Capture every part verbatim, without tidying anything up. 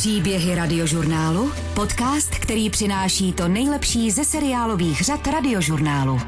Příběhy radiožurnálu, podcast, který přináší to nejlepší ze seriálových řad radiožurnálu.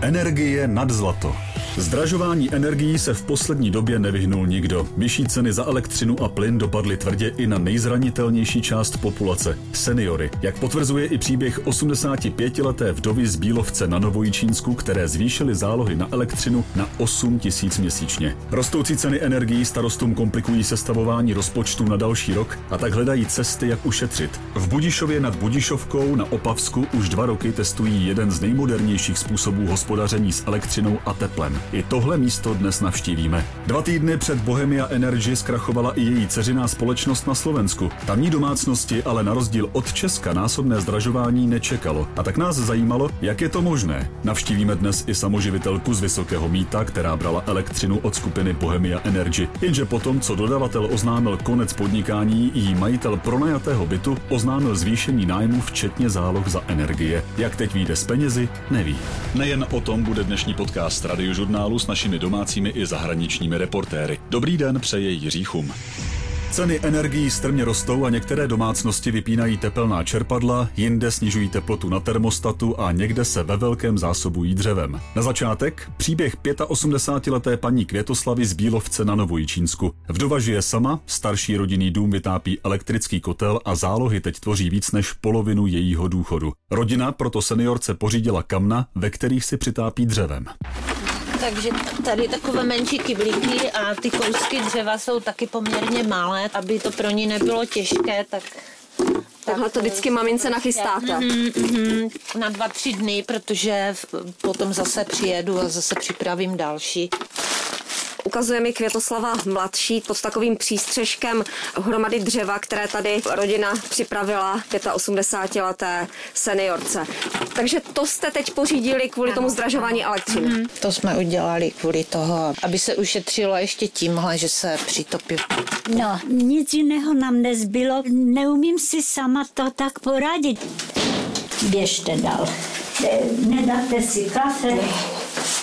Energie nad zlato. Zdražování energií se v poslední době nevyhnul nikdo. Vyšší ceny za elektřinu a plyn dopadly tvrdě i na nejzranitelnější část populace, seniory. Jak potvrzuje i příběh osmdesátipětileté vdovy z Bílovce na Novojičínsku, které zvýšily zálohy na elektřinu na osm tisíc měsíčně. Rostoucí ceny energií starostům komplikují sestavování rozpočtu na další rok, a tak hledají cesty, jak ušetřit. V Budišově nad Budišovkou na Opavsku už dva roky testují jeden z nejmodernějších způsobů hospodaření s elektřinou a teplem. I tohle místo dnes navštívíme. Dva týdny před Bohemia Energy zkrachovala i její dceřiná společnost na Slovensku. Tamní domácnosti ale na rozdíl od Česka násobné zdražování nečekalo. A tak nás zajímalo, jak je to možné. Navštívíme dnes i samoživitelku z Vysokého Mýta, která brala elektřinu od skupiny Bohemia Energy. Jenže potom, co dodavatel oznámil konec podnikání, jí majitel pronajatého bytu oznámil zvýšení nájmu včetně záloh za energie. Jak teď vyjde z penězi, neví. Nejen o tom bude dnešní podcast Radiožurnálu s našimi domácími i zahraničními reportéry. Dobrý den, přeje Jiří Chum. Ceny energií strmě rostou a některé domácnosti vypínají tepelná čerpadla, jinde snižují teplotu na termostatu a někde se ve velkém zásobují dřevem. Na začátek příběh osmdesátipětileté paní Květoslavy z Bílovce na Novojičínsku. Vdova žije sama, starší rodinný dům vytápí elektrický kotel a zálohy teď tvoří víc než polovinu jejího důchodu. Rodina proto seniorce pořídila kamna, ve kterých si přitápí dřevem. Takže tady takové menší kyblíky a ty kousky dřeva jsou taky poměrně malé, aby to pro ní nebylo těžké, tak... Takhle to vždycky mamince nachystáte. Mm-hmm, mm-hmm. Na dva, tři dny, protože potom zase přijedu a zase připravím další. Ukazuje mi Květoslava mladší pod takovým přístřeškem hromady dřeva, které tady rodina připravila osmdesátileté seniorce. Takže to jste teď pořídili kvůli tomu zdražování elektřiny. Mm-hmm. To jsme udělali kvůli toho, aby se ušetřilo ještě tímhle, že se přitopí. No, nic jiného nám nezbylo. Neumím si sama to tak poradit. Běžte dál. Nedáte si kafe?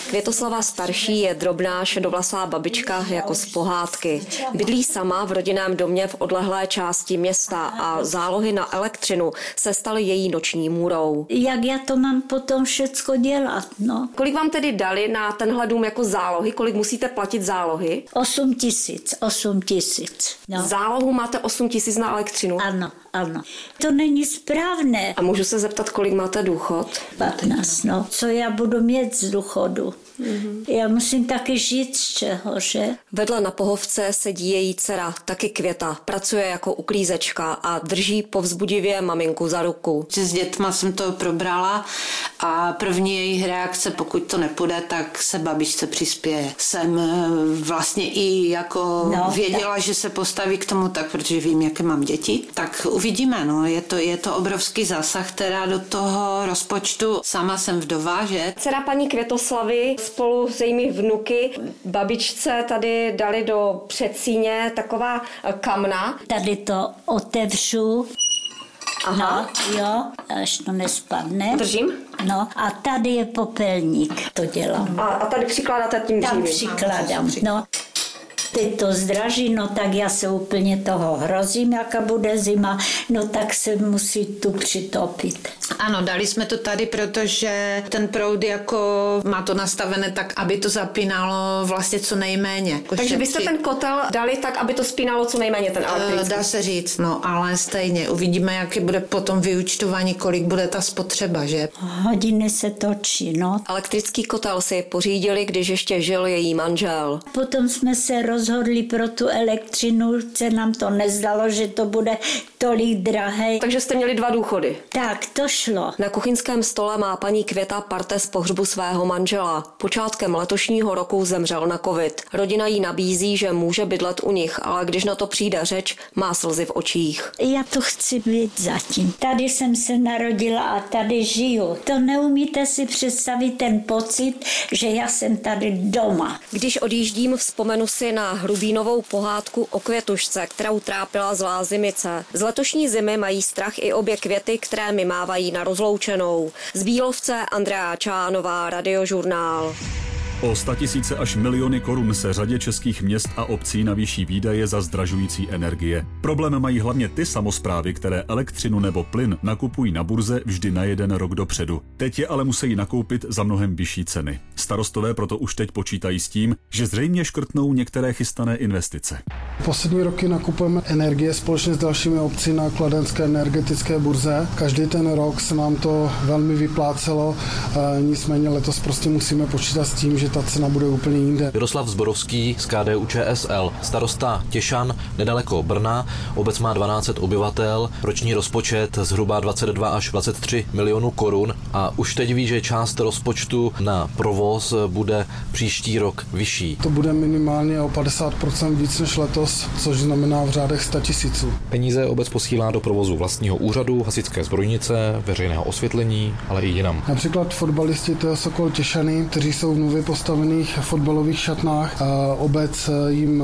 Květoslava starší je drobná šedovlasá babička jako z pohádky. Bydlí sama v rodinném domě v odlehlé části města a zálohy na elektřinu se staly její noční můrou. Jak já to mám potom všecko dělat, no? Kolik vám tedy dali na tenhle dům jako zálohy? Kolik musíte platit zálohy? Osm tisíc, osm tisíc. No. Zálohu máte osm tisíc na elektřinu? Ano, ano. To není správné. A můžu se zeptat, kolik máte důchod? patnáct, no. Co já budu mít z důchodu? Mm-hmm. Já musím taky žít z čeho, že? Vedle na pohovce sedí její dcera, taky Květa. Pracuje jako uklízečka a drží povzbudivě maminku za ruku. S dětma jsem to probrala a první jejich reakce, pokud to nepůjde, tak se babičce přispěje. Jsem vlastně i jako no, věděla, tak, že se postaví k tomu tak, protože vím, jaké mám děti. Tak uvidíme, no. Je to, je to obrovský zásah, která do toho rozpočtu. Sama jsem vdova, že? Dcera paní Květoslavy spolu s jejími vnuky babičce tady dali do předsíně taková kamna. Tady to otevřu. Aha. No, jo, až to nespadne. Držím. No, a tady je popelník, to dělám. A, a tady přikládáte tím dřívím? Tam přikládám, no. Teď to zdraží, no tak já se úplně toho hrozím, jaká bude zima, no tak se musí tu přitopit. Ano, dali jsme to tady, protože ten proud jako má to nastavené tak, aby to zapínalo vlastně co nejméně. Jako Takže šetři. Vy jste ten kotel dali tak, aby to spínalo co nejméně ten elektrický? Dá se říct, no ale stejně uvidíme, jaké bude potom vyúčtování, kolik bude ta spotřeba, že? Hodiny se točí, no. Elektrický kotel si pořídili, když ještě žil její manžel. Potom jsme se roz... rozhodli pro tu elektřinu, se nám to nezdalo, že to bude tolik drahé. Takže jste měli dva důchody. Tak, to šlo. Na kuchyňském stole má paní Květa parte z pohřbu svého manžela. Počátkem letošního roku zemřel na covid. Rodina jí nabízí, že může bydlet u nich, ale když na to přijde řeč, má slzy v očích. Já to chci být zatím. Tady jsem se narodila a tady žiju. To neumíte si představit ten pocit, že já jsem tady doma. Když odjíždím, vzpomenu si na Hrubínovou pohádku o květušce, kterou trápila zlá zimice. Z letošní zimy mají strach i obě Květy, které mimávají na rozloučenou. Z Bílovce Andrea Čánová, Radiožurnál. O statisíce až miliony korun se řadě českých měst a obcí navýší výdaje za zdražující energie. Problém mají hlavně ty samosprávy, které elektřinu nebo plyn nakupují na burze vždy na jeden rok dopředu. Teď je ale musí nakoupit za mnohem vyšší ceny. Starostové proto už teď počítají s tím, že zřejmě škrtnou některé chystané investice. Poslední roky nakupujeme energie společně s dalšími obci na Kladenské energetické burze. Každý ten rok se nám to velmi vyplácelo, nicméně letos prostě musíme počítat s tím, že ta cena bude úplně jinde. Jaroslav Zborovský z K D U Č S L, starosta Těšan, nedaleko Brna, obec má dvanáct set obyvatel, roční rozpočet zhruba dvacet dva až dvacet tři milionů korun a už teď ví, že část rozpočtu na provoz bude příští rok vyšší. To bude minimálně o padesát procent víc než letos, což znamená v řádech sto tisíců. Peníze obec posílá do provozu vlastního úřadu, hasičské zbrojnice, veřejného osvětlení, ale i jinam. Například fotbalisti T J Sokol Těšany, kteří jsou v nově postavených fotbalových šatnách. Obec jim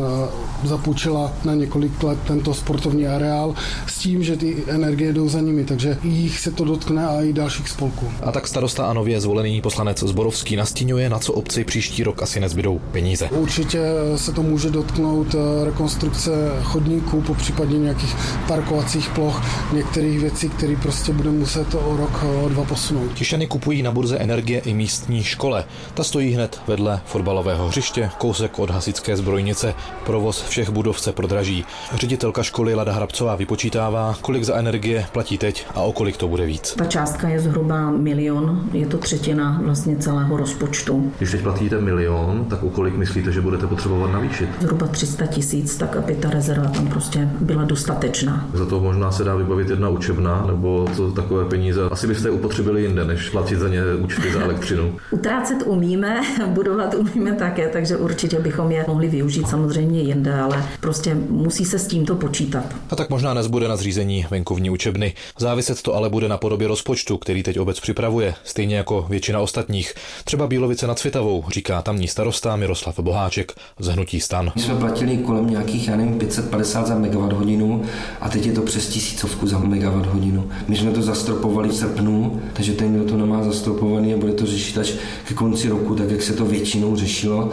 zapůjčila na několik let tento sportovní areál s tím, že ty energie jdou za nimi, takže jich se to dotkne a i dalších spolků. A tak starosta a nově zvolený poslanec Zborovský nastiňuje, na co obci příští rok asi nezbydou peníze. Určitě se to může dotknout rekonstrukce chodníků, popřípadně nějakých parkovacích ploch, některých věcí, které prostě bude muset o rok, o dva posunout. Těšany kupují na burze energie i místní škole. Ta stojí hned vedle fotbalového hřiště, kousek od hasičské zbrojnice. Provoz všech budov se prodraží. Ředitelka školy Lada Hrabcová vypočítává, kolik za energie platí teď a o kolik to bude víc. Ta částka je zhruba milion, je to třetina vlastně celého rozpočtu. Když teď platíte milion, tak o kolik myslíte, že budete potřebovat navýšit? Zhruba tři sta tisíc, tak aby ta rezerva tam prostě byla dostatečná. Za to možná se dá vybavit jedna učebna, nebo to takové peníze asi byste upotřebili jinde, než platit za ně účty za elektřinu. Utrácet umíme, budovat umíme také, takže určitě bychom je mohli využít samozřejmě jinde, ale prostě musí se s tímto počítat. A tak možná nezbude na zřízení venkovní učebny. Záviset to ale bude na podobě rozpočtu, který teď obec připravuje, stejně jako většina ostatních. Třeba Bílovice nad Svitavou, říká tamní starosta Miroslav Boháček z Hnutí STAN. My jsme platili kolem nějakých, já nevím, pět set padesát za megawatthodinu a teď je to přes tisícovku za megawatthodinu. My jsme to zastropovali v srpnu, takže ten, kdo to nemá zastropovaný a bude to řešit až ke konci roku, tak jak se to většinou řešilo,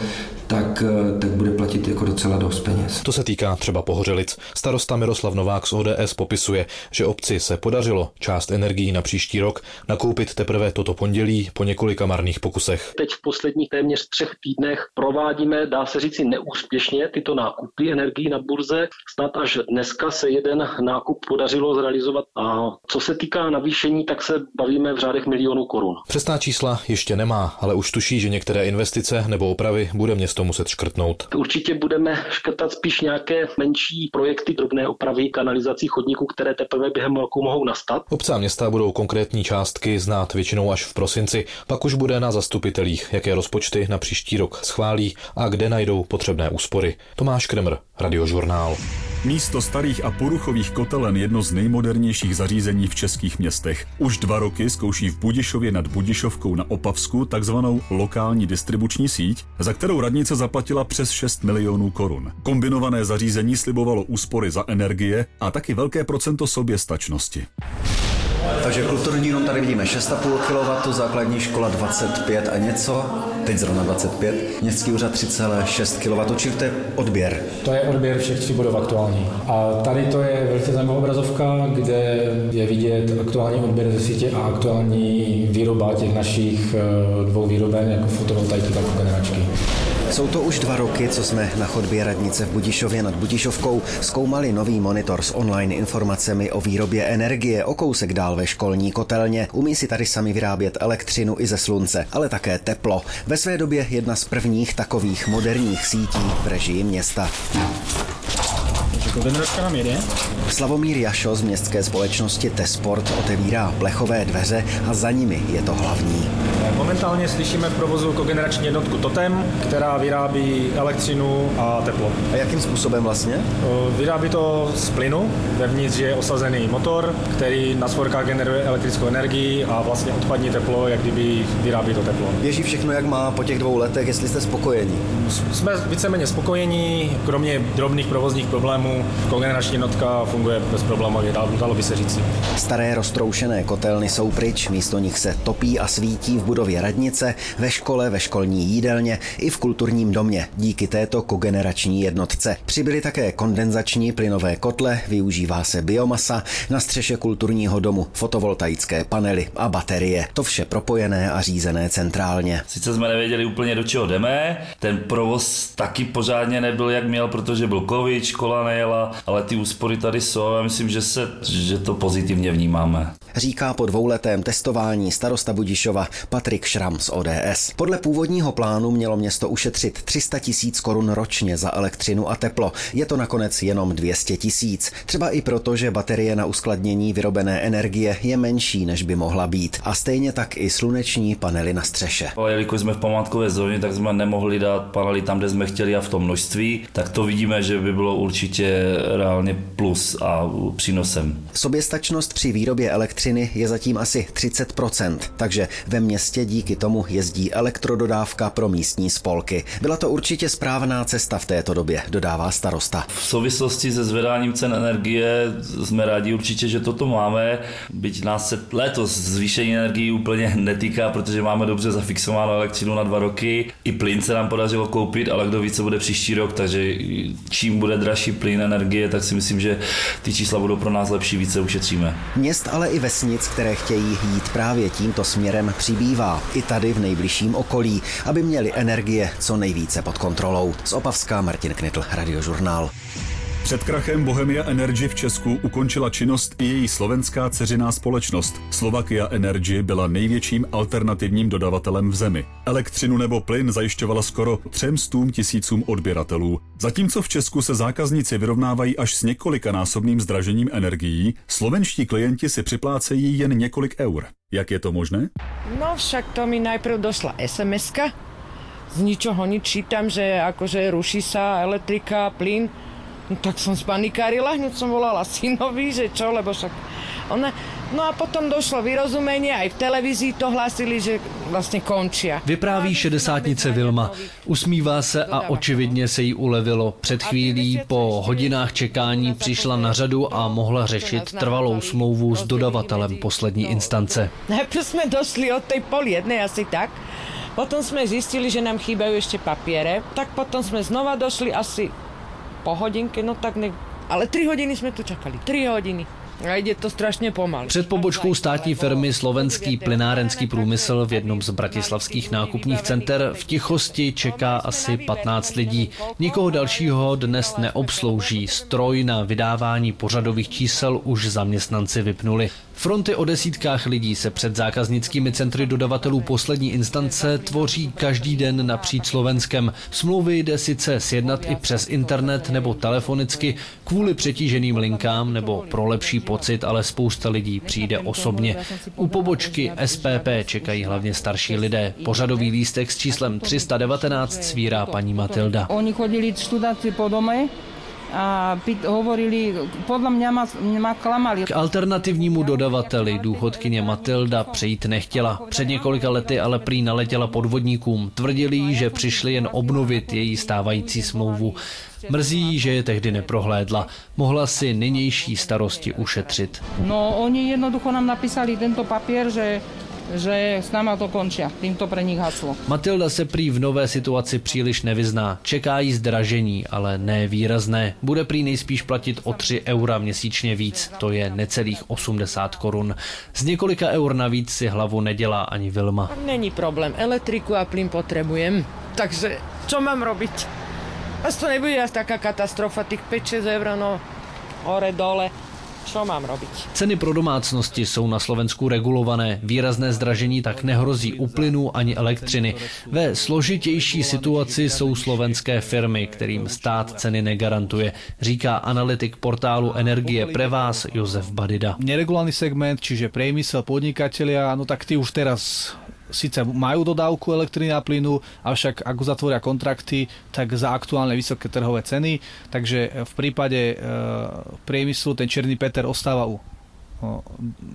tak, tak bude platit jako docela dost peněz. To se týká třeba Pohořelic. Starosta Miroslav Novák z O D S popisuje, že obci se podařilo část energií na příští rok nakoupit teprve toto pondělí po několika marných pokusech. Teď v posledních téměř třech týdnech provádíme, dá se říci neúspěšně, tyto nákupy energií na burze. Snad až dneska se jeden nákup podařilo zrealizovat. A co se týká navýšení, tak se bavíme v řádech milionů korun. Přesná čísla ještě nemá, ale už tuší, že některé investice nebo opravy bude město muset škrtnout. Určitě budeme škrtat spíš nějaké menší projekty, drobné opravy kanalizací chodníků, které teprve během roku mohou nastat. Obce a města budou konkrétní částky znát většinou až v prosinci, pak už bude na zastupitelích, jaké rozpočty na příští rok schválí a kde najdou potřebné úspory. Tomáš Kremr, Radiožurnál. Místo starých a poruchových kotelen jedno z nejmodernějších zařízení v českých městech. Už dva roky zkouší v Budišově nad Budišovkou na Opavsku takzvanou lokální distribuční síť, za kterou radnice zaplatila přes šest milionů korun. Kombinované zařízení slibovalo úspory za energie a taky velké procento soběstačnosti. Takže kulturní dům tady vidíme šest celá pět kilowattů, základní škola dvacet pět a něco, teď zrovna dvacet pět, městský úřad tři celá šest kilowattů, čili to je odběr. To je odběr všech tří budov aktuální. A tady to je velice zajímavá obrazovka, kde je vidět aktuální odběr ze sítě a aktuální výroba těch našich dvou výroben, jako fotovoltaiky, tak generačky. Jsou to už dva roky, co jsme na chodbě radnice v Budišově nad Budišovkou zkoumali nový monitor s online informacemi o výrobě energie o kousek dál ve školní kotelně. Umí si tady sami vyrábět elektřinu i ze slunce, ale také teplo. Ve své době jedna z prvních takových moderních sítí v režii města. Slavomír Jašo z městské společnosti T-Sport otevírá plechové dveře a za nimi je to hlavní. Momentálně slyšíme v provozu kogenerační jednotku Totem, která vyrábí elektřinu a teplo. A jakým způsobem vlastně? Vyrábí to z plynu, vevnitř je osazený motor, který na svorkách generuje elektrickou energii a vlastně odpadní teplo, jak kdyby vyrábí to teplo. Běží všechno, jak má po těch dvou letech, jestli jste spokojeni? Jsme víceméně spokojeni, kromě drobných provozních problémů, kogenerační jednotka funguje bez problémů, dalo by se říci. Staré roztroušené kotelny jsou pryč, místo nich se topí a svítí v budově radnice, ve škole, ve školní jídelně i v kulturním domě. Díky této kogenerační jednotce přibyly také kondenzační plynové kotle, využívá se biomasa, na střeše kulturního domu fotovoltaické panely a baterie. To vše propojené a řízené centrálně. Sice jsme nevěděli úplně, do čeho jdeme, ten provoz taky pořádně nebyl, jak měl, protože byl covid, škola nejela, ale ty úspory tady jsou a myslím, že, se, že to pozitivně vnímáme. Říká po dvouletém testování starosta Budišova Patrik Šram z O D S. Podle původního plánu mělo město ušetřit tři sta tisíc korun ročně za elektřinu a teplo. Je to nakonec jenom dvě stě tisíc. Třeba i proto, že baterie na uskladnění vyrobené energie je menší, než by mohla být. A stejně tak i sluneční panely na střeše. Ale jelikož jsme v památkové zóně, tak jsme nemohli dát panely tam, kde jsme chtěli a v tom množství, tak to vidíme, že by bylo určitě reálně plus a přínosem. Soběstačnost při výrobě elektřiny je zatím asi třicet procent, takže ve městě díky tomu jezdí elektrododávka pro místní spolky. Byla to určitě správná cesta v této době, dodává starosta. V souvislosti se zvedáním cen energie jsme rádi určitě, že toto máme, byť nás se letos zvýšení energií úplně netýká, protože máme dobře zafixováno elektřinu na dva roky. I plyn se nám podařilo koupit, ale kdo ví, co bude příští rok, takže čím bude dražší plyn, energie, tak si myslím, že ty čísla budou pro nás lepší, více ušetříme. Měst, ale i vesnic, které chtějí jít právě tímto směrem, přibývá i tady v nejbližším okolí, aby měli energie co nejvíce pod kontrolou. Z Opavska Martin Knitl, Radiožurnál. Před krachem Bohemia Energy v Česku ukončila činnost i její slovenská dceřiná společnost. Slovakia Energy byla největším alternativním dodavatelem v zemi. Elektřinu nebo plyn zajišťovala skoro třem stům tisícům odběratelů. Zatímco v Česku se zákazníci vyrovnávají až s několikanásobným zdražením energií, slovenští klienti si připlácejí jen několik eur. Jak je to možné? No však to mi najprv došla es em eska. Z ničoho nič čítam, že akože ruší sa elektrika, plyn. No tak som spanikárila, hneď som volala synovi, že čo, lebo však ona... No a potom došlo vyrozumenie, aj v televizi to hlásili, že vlastně končí. Vypráví šedesátnice Vilma. Usmívá se a očividně se jí ulevilo. Před chvílí po hodinách čekání přišla na řadu a mohla řešit trvalou smlouvu s dodavatelem poslední instance. Najprv jsme došli od tej pol jednej asi tak. Potom jsme zjistili, že nám chýbajú ešte papiere. Tak potom jsme znova došli asi... po hodinke, no tak ne... Ale tři hodiny jsme tu čekali, tři hodiny. A jde to strašně pomalu. Před pobočkou státní firmy Slovenský plynárenský průmysl v jednom z bratislavských nákupních center v tichosti čeká asi patnáct lidí. Nikoho dalšího dnes neobslouží. Stroj na vydávání pořadových čísel už zaměstnanci vypnuli. Fronty o desítkách lidí se před zákaznickými centry dodavatelů poslední instance tvoří každý den napříč Slovenskem. Smlouvy jde sice sjednat i přes internet nebo telefonicky kvůli přetíženým linkám nebo pro lepší pocit, ale spousta lidí přijde osobně. U pobočky S P P čekají hlavně starší lidé. Pořadový lístek s číslem tři sta devatenáct svírá paní Matilda. Oni chodili studáci po dome a hovorili, podle mě ma klamali. K alternativnímu dodavateli důchodkyně Matilda přejít nechtěla. Před několika lety ale prý naletěla podvodníkům. Tvrdili jí, že přišli jen obnovit její stávající smlouvu. Mrzí, že je tehdy neprohlédla. Mohla si nynější starosti ušetřit. No, oni jednoducho nám napísali tento papír, že... že s náma to končí, tím to pro nich haslo. Matilda se prý v nové situaci příliš nevyzná. Čeká jí zdražení, ale ne výrazné. Bude prý nejspíš platit o tři eura měsíčně víc, to je necelých osmdesát korun. Z několika eur navíc si hlavu nedělá ani Vilma. Není problém, elektriku a plyn potřebujem, takže co mám robit? Až to nebude až taká katastrofa, těch pět šest eur, no, hore, dole. Co mám robit? Ceny pro domácnosti jsou na Slovensku regulované. Výrazné zdražení tak nehrozí u plynu ani elektřiny. Ve složitější situaci jsou slovenské firmy, kterým stát ceny negarantuje, říká analytik portálu Energie pro vás Josef Badida. Neregulovaný segment, čiže priemysel, podnikatelia, no tak ty už teraz sice majú dodávku elektriny a plynu, avšak ak uzatvoria kontrakty, tak za aktuálne vysoké trhové ceny, takže v prípade e, priemyslu ten Černý Peter ostáva u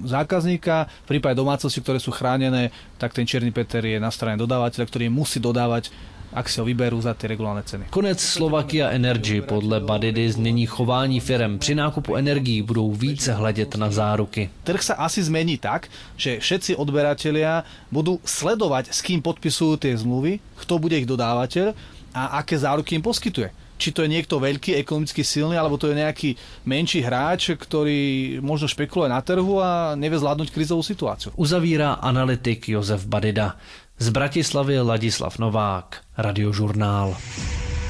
zákazníka. V prípade domácnosti, ktoré sú chránené, tak ten Černý Peter je na strane dodávateľa, ktorý musí dodávať ak si ho vyberú za ty regulované ceny. Konec Slovakia Energy podle Badidy změní chování firem. Při nákupu energií budou více hledět na záruky. Trh sa asi zmení tak, že všetci odberatelia budú sledovať, s kým podpisujú tie zmluvy, kto bude ich dodávateľ a aké záruky im poskytuje. Či to je niekto veľký, ekonomicky silný, alebo to je nejaký menší hráč, ktorý možno špekuluje na trhu a nevie zvládnuť krizovú situáciu. Uzavírá analytik Josef Badida. Z Bratislavy Ladislav Novák, Radiožurnál.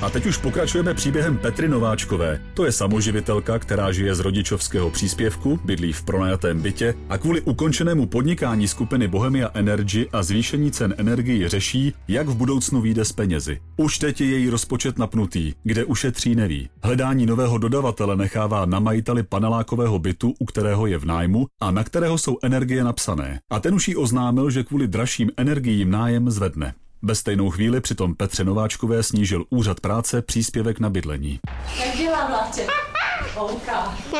A teď už pokračujeme příběhem Petry Nováčkové. To je samoživitelka, která žije z rodičovského příspěvku, bydlí v pronajatém bytě a kvůli ukončenému podnikání skupiny Bohemia Energy a zvýšení cen energii řeší, jak v budoucnu vyjde s penězi. Už teď je její rozpočet napnutý, kde ušetří neví. Hledání nového dodavatele nechává na majiteli panelákového bytu, u kterého je v nájmu a na kterého jsou energie napsané. A ten už jí oznámil, že kvůli dražším energiím nájem zvedne. Ve stejnou chvíli přitom Petře Nováčkové snížil úřad práce příspěvek na bydlení. Jak dělá vlávče? Olka. No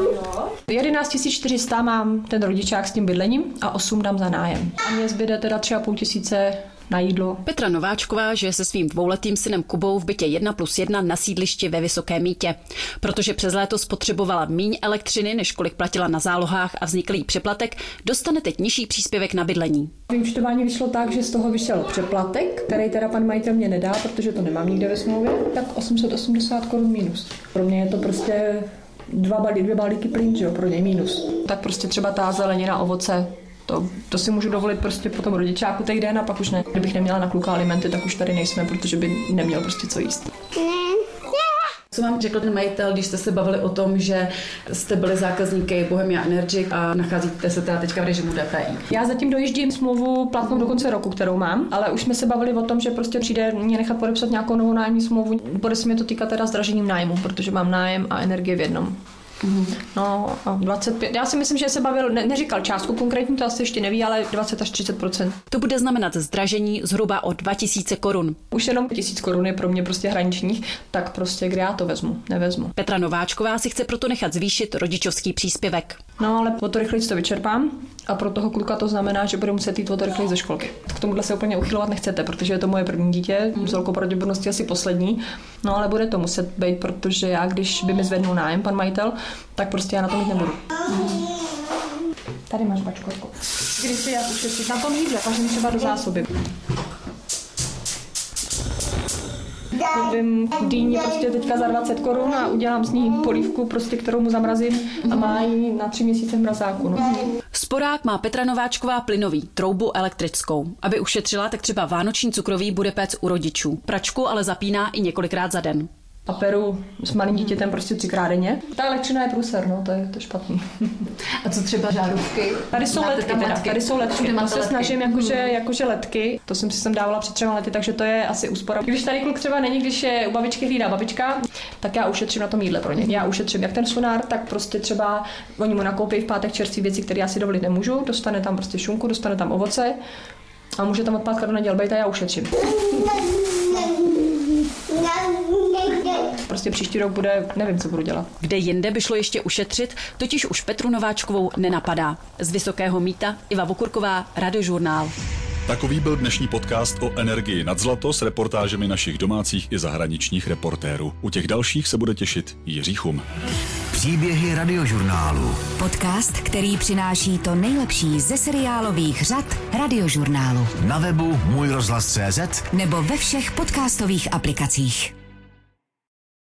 jo. jedenáct tisíc čtyři sta mám ten rodičák s tím bydlením a osm dám za nájem. A mě zbyde teda třeba půl tisíce na jídlo. Petra Nováčková žije se svým dvouletým synem Kubou v bytě jedna plus jedna na sídlišti ve Vysokém Mýtě. Protože přes léto spotřebovala míň elektřiny, než kolik platila na zálohách a vznikl jí přeplatek, dostane teď nižší příspěvek na bydlení. Vyúčtování vyšlo tak, že z toho vyšel přeplatek, který teda pan majitel mě nedá, protože to nemám nikde ve smlouvě, tak osm set osmdesát korun minus. Pro mě je to prostě dva balí, dvě balíky plyn, že jo, pro něj minus. Tak prostě třeba ta zelenina, ovoce, To, to si můžu dovolit prostě po tom rodičáku teď den a pak už ne. Kdybych neměla na kluka alimenty, tak už tady nejsme, protože by neměl prostě co jíst. Co vám řekl ten majitel, když jste se bavili o tom, že jste byli zákazníky Bohemia Energy a nacházíte se teda teďka v režimu D P I? Já zatím dojíždím smlouvu platnou do konce roku, kterou mám, ale už jsme se bavili o tom, že prostě přijde mě nechat podepsat nějakou novou nájemní smlouvu. Bude se mě to týkat teda zdražením nájmu, protože mám nájem a energie v jednom. No, dvacet pět. Já si myslím, že se bavil, ne, neříkal částku konkrétní, to asi ještě neví, ale dvacet až třicet procent. To bude znamenat zdražení zhruba o dva tisíce korun. Už jenom tisíc korun je pro mě prostě hraniční, tak prostě kde já to vezmu, nevezmu. Petra Nováčková si chce proto nechat zvýšit rodičovský příspěvek. No, ale o to rychleji to vyčerpám a pro toho kluka to znamená, že bude muset jít o to rychleji ze školky. K tomuhle se úplně uchylovat nechcete, protože je to moje první dítě, s velkou pravděpodobností asi poslední. No, ale bude to muset být, protože já, když by mi zvednul nájem pan majitel, tak prostě já na to mít nebudu. Tady máš bačkotku. Když si já ušetřit na tom jídle, takže mi třeba do zásoby. Koupím dýně prostě teďka za dvacet korun a udělám s ní polívku, prostě, kterou mu zamrazím a má ji na tři měsíce v mrazáku. No. Sporák má Petra Nováčková plynový, troubu elektrickou. Aby ušetřila, tak třeba vánoční cukroví bude péct u rodičů. Pračku ale zapíná i několikrát za den. A peru s malým dítětem prostě třikrát denně. Ta elektřina je průser, no, to je to špatný. A co třeba žárovky? Tady jsou ledky, teda, tady jsou ledky. To se snažím jakože, jakože ledky. To jsem si sem dávala před třema lety, takže to je asi úspora. Když tady kluk třeba není, když je u babičky hlídá babička, tak já ušetřím na tom jídle pro ně. Já ušetřím jak ten sunár, tak prostě třeba oni mu nakoupí v pátek čerstvé věci, které já si dovolit nemůžu. Dostane tam prostě šunku, dostane tam ovoce a může tam od pátka do neděle být a já ušetřím. Prostě příští rok bude, nevím, co budu dělat. Kde jinde by šlo ještě ušetřit, totiž už Petru Nováčkovou nenapadá. Z Vysokého Mýta Iva Vukurková, Radiožurnál. Takový byl dnešní podcast o Energii nad zlato s reportážemi našich domácích i zahraničních reportérů. U těch dalších se bude těšit Jiří Chum. Příběhy Radiožurnálu. Podcast, který přináší to nejlepší ze seriálových řad Radiožurnálu. Na webu mujrozhlas tečka cz nebo ve všech podcastových aplikacích.